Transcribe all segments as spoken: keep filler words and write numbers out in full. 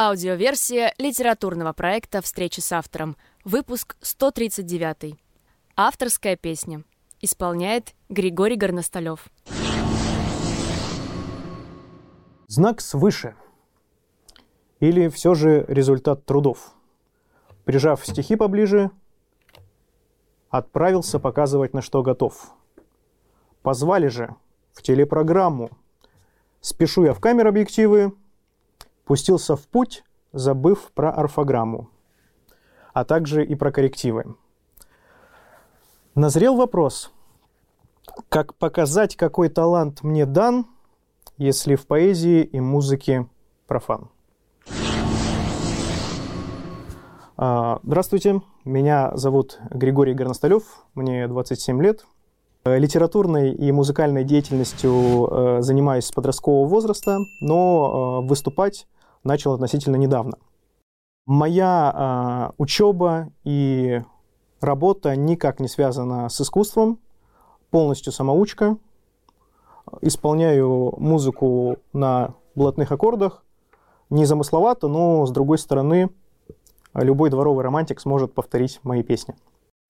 Аудиоверсия литературного проекта «Встречи с автором». Выпуск сто тридцать девятый. Авторская песня. Исполняет Григорий Горнасталёв. Знак свыше. Или все же результат трудов. Прижав стихи поближе, отправился показывать, на что готов. Позвали же в телепрограмму. Спешу я в камер-объективы. Пустился в путь, забыв про орфограмму, а также и про коррективы. Назрел вопрос, как показать, какой талант мне дан, если в поэзии и музыке профан. Здравствуйте, меня зовут Григорий Горнасталёв, мне двадцать семь лет. Литературной и музыкальной деятельностью занимаюсь с подросткового возраста, но выступать начал относительно недавно. Моя э, учеба и работа никак не связана с искусством, полностью самоучка. Исполняю музыку на блатных аккордах, незамысловато, но, с другой стороны, любой дворовый романтик сможет повторить мои песни.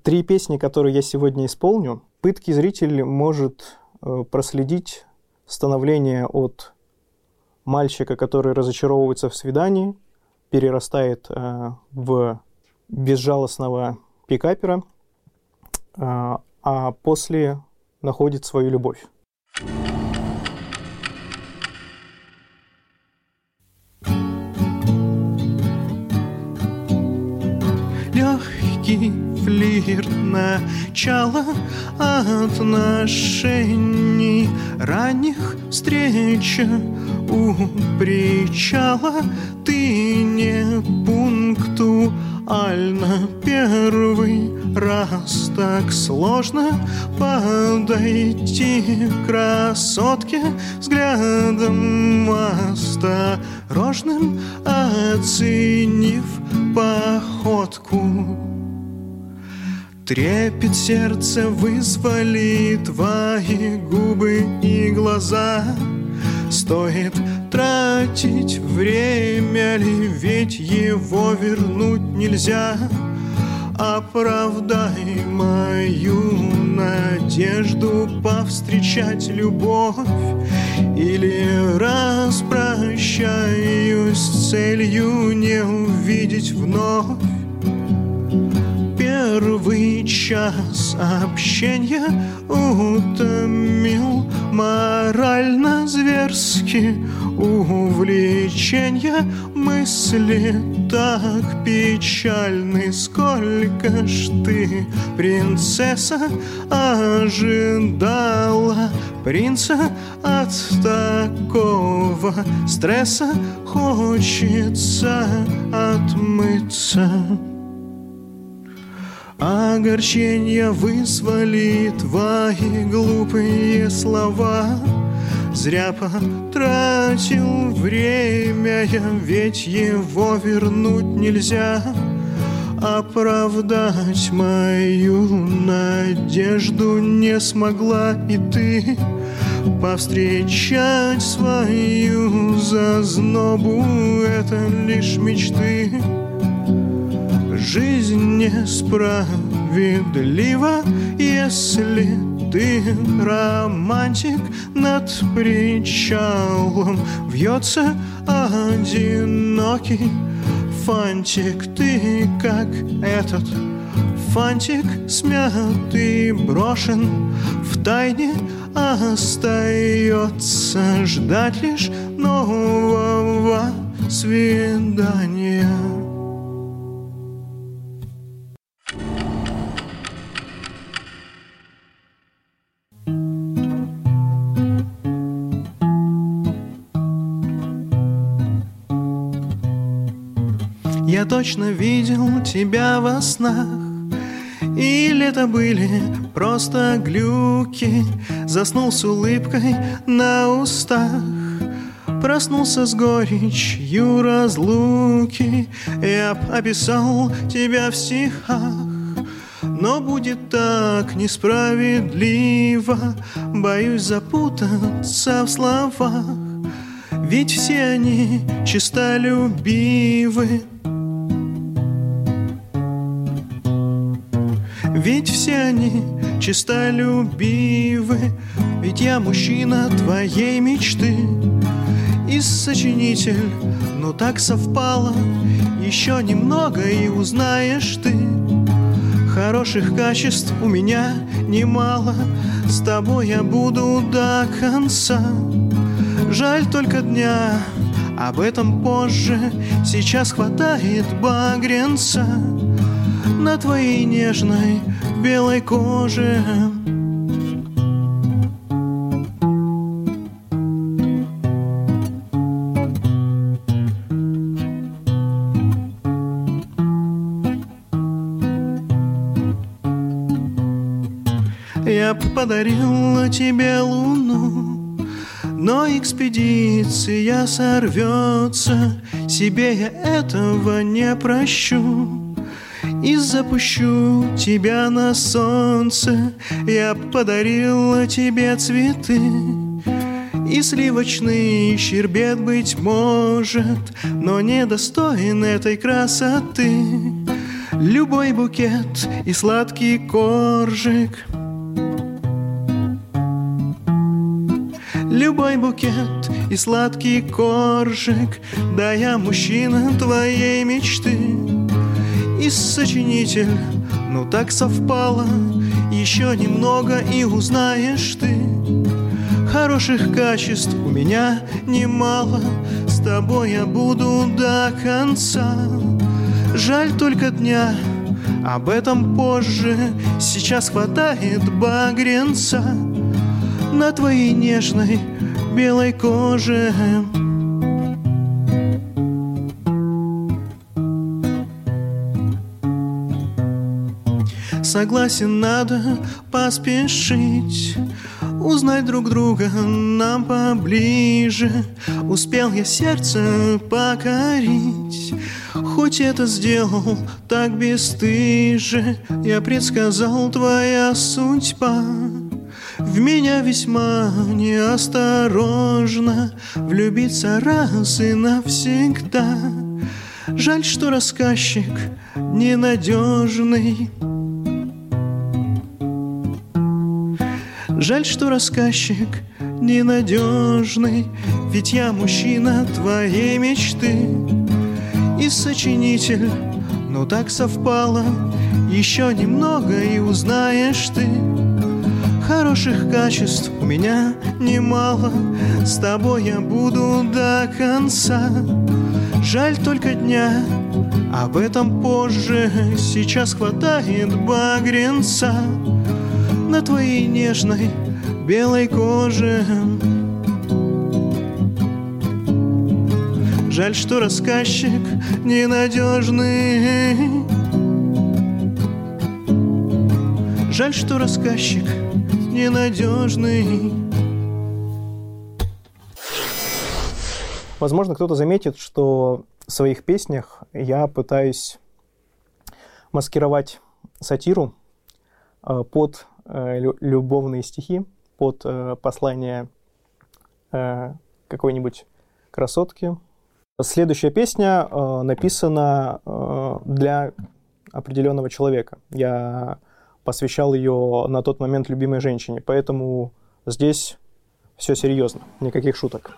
Три песни, которые я сегодня исполню, пытливый зритель может э, проследить становление от мальчика, который разочаровывается в свидании, перерастает э, в безжалостного пикапера, э, а после находит свою любовь. Легкий флирт, начало отношений, ранних встреч у причала, ты не пунктуально первый раз, так сложно подойти к красотке, взглядом осторожным оценив походку. Трепет сердца вызвали твои губы и глаза. Стоит тратить время ли, ведь его вернуть нельзя. Оправдай мою надежду повстречать любовь, или распрощаюсь с целью не увидеть вновь. Первый час общения утомил морально зверски, увлечения мысли так печальны. Сколько ж ты, принцесса, ожидала принца от такого стресса? Хочется отмыться. Огорченья вызвали твои глупые слова. Зря потратил время я, ведь его вернуть нельзя. Оправдать мою надежду не смогла и ты. Повстречать свою зазнобу — это лишь мечты. Жизнь несправедлива, если ты романтик. Над причалом вьется одинокий фантик. Ты, как этот фантик, смят и брошен, в тайне остается ждать лишь нового свидания. Я точно видел тебя во снах, или это были просто глюки? Заснул с улыбкой на устах, проснулся с горечью разлуки. Я б описал тебя в стихах, но будет так несправедливо, боюсь запутаться в словах. ведь все они честолюбивы. Ведь все они честолюбивы. Ведь я мужчина твоей мечты и сочинитель, но так совпало. Еще немного и узнаешь ты, хороших качеств у меня немало. С тобой я буду до конца. Жаль только дня, об этом позже. Сейчас хватает багрянца на твоей нежной белой коже. Я подарила тебе луну, но экспедиция сорвется. Себе я этого не прощу и запущу тебя на солнце. Я подарила тебе цветы и сливочный щербет, быть может, но не достоин этой красоты любой букет и сладкий коржик. Любой букет и сладкий коржик. Да, я мужчина твоей мечты и сочинитель, но так совпало. Еще немного и узнаешь ты, хороших качеств у меня немало. С тобой я буду до конца. Жаль только дня, об этом позже. Сейчас хватает багрянца на твоей нежной белой коже. Согласен, надо поспешить, узнать друг друга нам поближе. Успел я сердце покорить, хоть это сделал так бесстыже. Я предсказал, твоя судьба в меня весьма неосторожно, влюбиться раз и навсегда. Жаль, что рассказчик ненадежный. Жаль, что рассказчик ненадежный. Ведь я мужчина твоей мечты и сочинитель, но так совпало. Еще немного и узнаешь ты, хороших качеств у меня немало. С тобой я буду до конца. Жаль только дня, об этом позже. Сейчас хватает багрянца на твоей нежной белой коже. Жаль, что рассказчик ненадежный. Жаль, что рассказчик ненадежный. Возможно, кто-то заметит, что в своих песнях я пытаюсь маскировать сатиру под любовные стихи, под послание какой-нибудь красотки. Следующая песня написана для определенного человека. Я посвящал ее на тот момент любимой женщине, поэтому здесь все серьезно, никаких шуток.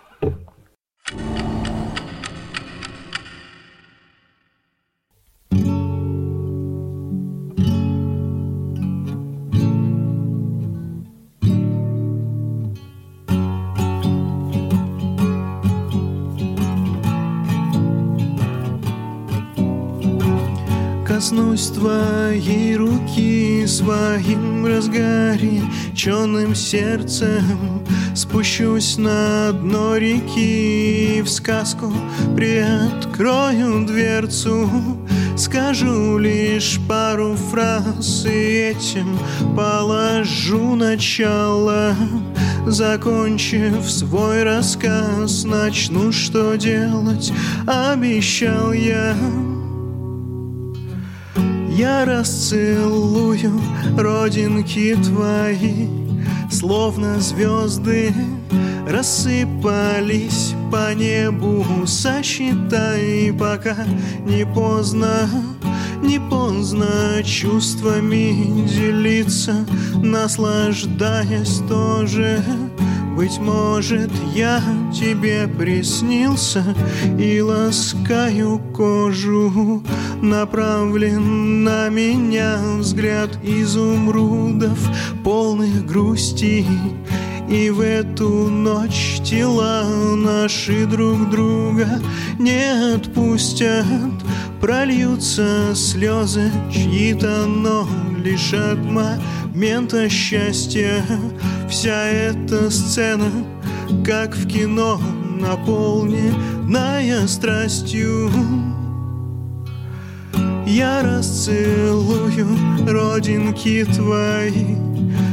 Коснусь твоей руки своим разгоряченным сердцем, спущусь на дно реки и в сказку приоткрою дверцу. Скажу лишь пару фраз и этим положу начало. Закончив свой рассказ, начну, что делать обещал я. Я расцелую родинки твои, словно звезды рассыпались по небу. Сосчитай, пока не поздно, не поздно чувствами делиться, наслаждаясь тоже. Быть может, я тебе приснился и ласкаю кожу. Направлен на меня взгляд изумрудов, полных грусти. И в эту ночь тела наши друг друга не отпустят. Прольются слезы чьи-то, но лишь от момента счастья. Вся эта сцена, как в кино, наполненная страстью. Я расцелую родинки твои,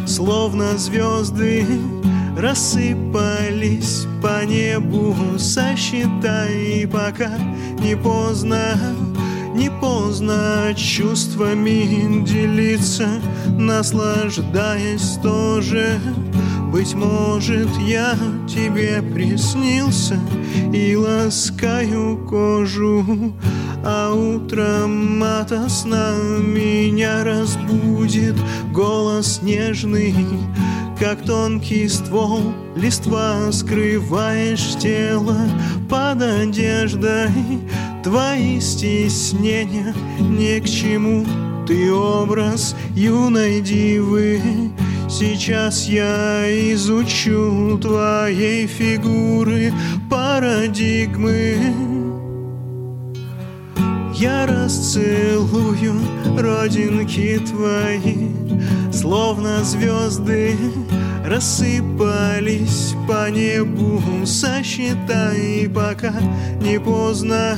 словно звезды рассыпались по небу. Сосчитай, пока не поздно, не поздно чувствами делиться, наслаждаясь тоже. Быть может, я тебе приснился и ласкаю кожу, а утром ото сна меня разбудит голос нежный. Как тонкий ствол листва скрываешь тело под одеждой. Твои стеснения ни к чему, ты образ юной дивы. Сейчас я изучу твоей фигуры парадигмы. Я расцелую родинки твои, словно звезды рассыпались по небу. Сосчитай, пока не поздно,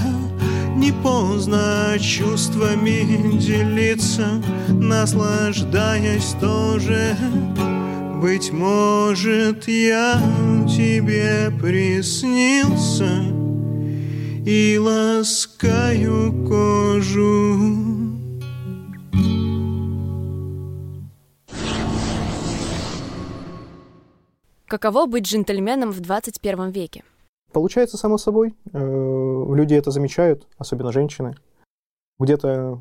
не поздно чувствами делиться, наслаждаясь тоже. Быть может, я тебе приснился и ласкаю кожу. Каково быть джентльменом в двадцать первом веке? Получается, само собой. Люди это замечают, особенно женщины. Где-то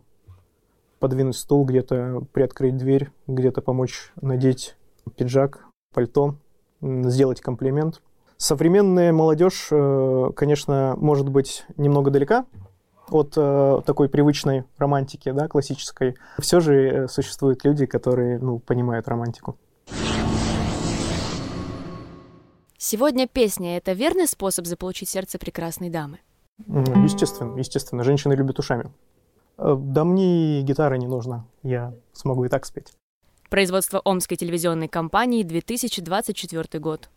подвинуть стул, где-то приоткрыть дверь, где-то помочь надеть пиджак, пальто, сделать комплимент. Современная молодежь, конечно, может быть немного далека от такой привычной романтики, да, классической. Все же существуют люди, которые, ну, понимают романтику. Сегодня песня — это верный способ заполучить сердце прекрасной дамы? Естественно, естественно. Женщины любят ушами. Да мне гитара не нужна, я смогу и так спеть. Производство Омской телевизионной компании, две тысячи двадцать четвёртый год.